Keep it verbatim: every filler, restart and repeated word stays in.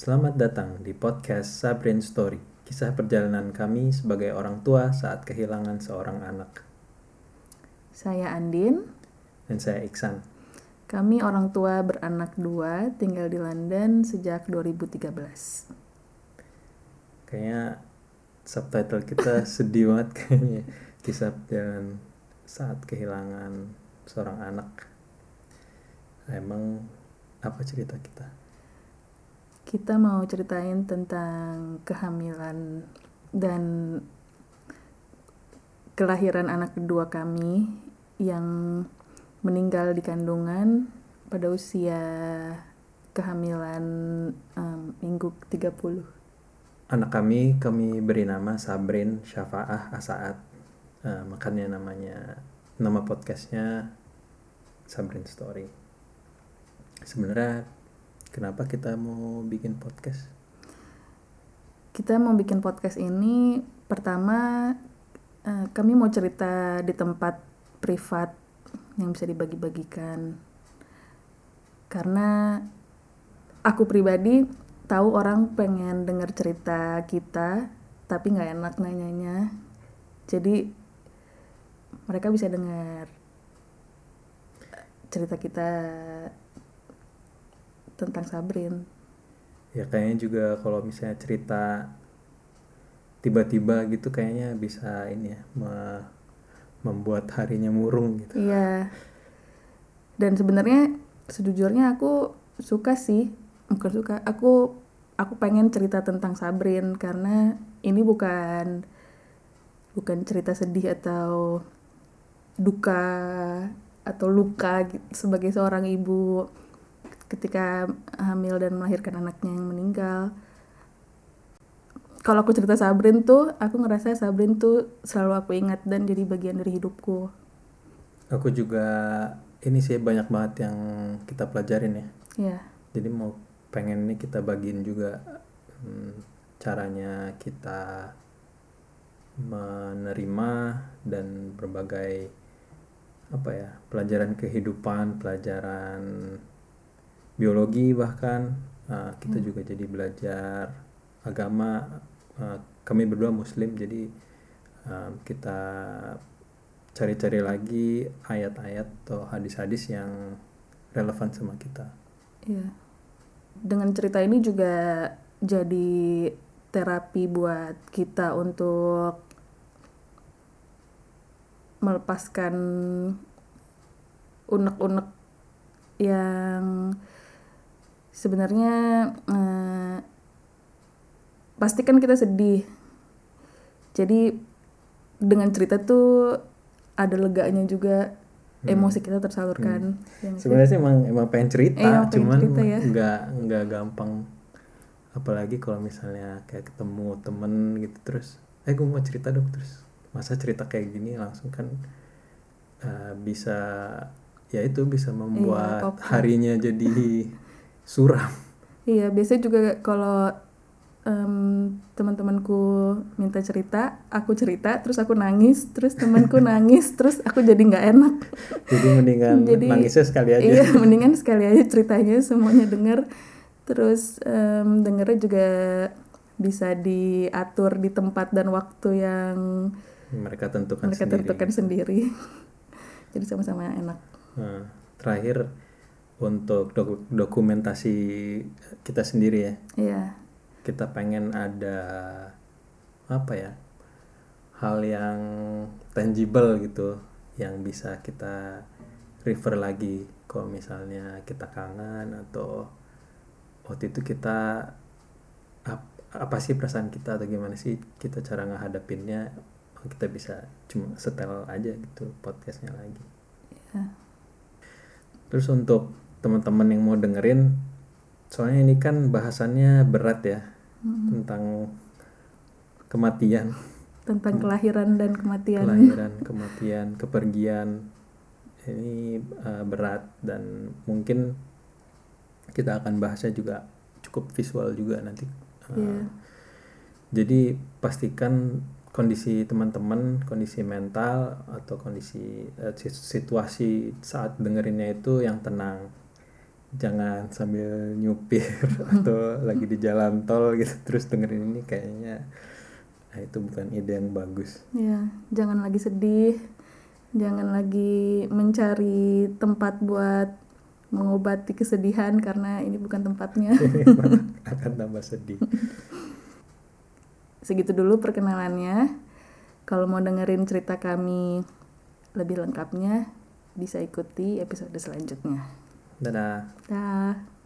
Selamat datang di podcast Sabrin Story, kisah perjalanan kami sebagai orang tua saat kehilangan seorang anak. Saya Andin. Dan saya Iksan. Kami orang tua beranak dua, tinggal di London sejak dua ribu tiga belas. Kayaknya subtitle kita sedih banget kayaknya. Kisah perjalanan saat kehilangan seorang anak. Emang apa cerita kita? Kita mau ceritain tentang kehamilan dan kelahiran anak kedua kami yang meninggal di kandungan pada usia kehamilan um, minggu tiga puluh. Anak kami kami beri nama Sabrin Syafa'ah Asaat. Uh, makanya namanya nama podcastnya Sabrin Story. Sebenarnya kenapa kita mau bikin podcast? Kita mau bikin podcast ini pertama uh, kami mau cerita di tempat privat yang bisa dibagi-bagikan, karena aku pribadi tahu orang pengen dengar cerita kita tapi nggak enak nanyanya, jadi mereka bisa dengar cerita kita tentang Sabrin. Ya kayaknya juga kalau misalnya cerita tiba-tiba gitu kayaknya bisa ini ya, me- membuat harinya murung gitu. Iya. Dan sebenarnya sejujurnya aku suka sih, bukan suka, aku aku pengen cerita tentang Sabrin karena ini bukan bukan cerita sedih atau duka atau luka sebagai seorang ibu ketika hamil dan melahirkan anaknya yang meninggal. Kalau aku cerita Sabrin tuh, aku ngerasa Sabrin tuh selalu aku ingat dan jadi bagian dari hidupku. Aku juga, ini sih banyak banget yang kita pelajarin ya. Iya. Jadi mau pengen nih kita bagiin juga hmm, caranya kita menerima dan berbagai apa ya, pelajaran kehidupan, pelajaran biologi bahkan uh, kita hmm. juga jadi belajar agama. Uh, kami berdua Muslim, jadi uh, kita cari-cari lagi ayat-ayat atau hadis-hadis yang relevan sama kita. Iya. Dengan cerita ini juga jadi terapi buat kita untuk melepaskan unek-unek yang sebenarnya eh, pasti kan kita sedih. Jadi dengan cerita tuh ada leganya juga, hmm. emosi kita tersalurkan. Hmm. Sebenarnya sih emang emang pengen cerita, eh, pengen cuman cerita, ya. nggak nggak gampang. Apalagi kalau misalnya kayak ketemu temen gitu terus, eh gue mau cerita dong terus. Masa cerita kayak gini langsung kan uh, bisa, ya itu bisa membuat iya, harinya jadi suram. Iya, biasanya juga kalau um, teman-temanku minta cerita, aku cerita, terus aku nangis, terus temanku nangis, terus aku jadi nggak enak. Jadi mendingan jadi, nangisnya sekali aja. Iya, mendingan sekali aja ceritanya, semuanya dengar. Terus um, dengarnya juga bisa diatur di tempat dan waktu yang mereka tentukan mereka sendiri. Tentukan sendiri. Jadi sama-sama enak. Nah, terakhir untuk do- dokumentasi kita sendiri ya. Iya. Kita pengen ada apa ya? Hal yang tangible gitu yang bisa kita refer lagi kalau misalnya kita kangen atau waktu itu kita ap- apa sih perasaan kita atau gimana sih kita cara ngehadapinnya, kita bisa cuma setel aja gitu podcastnya lagi ya. Terus untuk teman-teman yang mau dengerin, soalnya ini kan bahasannya berat ya, mm-hmm. tentang kematian, tentang kelahiran dan kematian kelahiran, kematian, kepergian ini uh, berat, dan mungkin kita akan bahasnya juga cukup visual juga nanti. Yeah. Uh, jadi pastikan kondisi teman-teman, kondisi mental atau kondisi uh, situasi saat dengerinnya itu yang tenang, jangan sambil nyupir atau lagi di jalan tol gitu terus dengerin ini, kayaknya nah, itu bukan ide yang bagus. Ya, jangan lagi sedih, jangan lagi mencari tempat buat mengobati kesedihan karena ini bukan tempatnya. Akan tambah sedih. Segitu dulu perkenalannya. Kalau mau dengerin cerita kami lebih lengkapnya, bisa ikuti episode selanjutnya. Dadah. Dadah.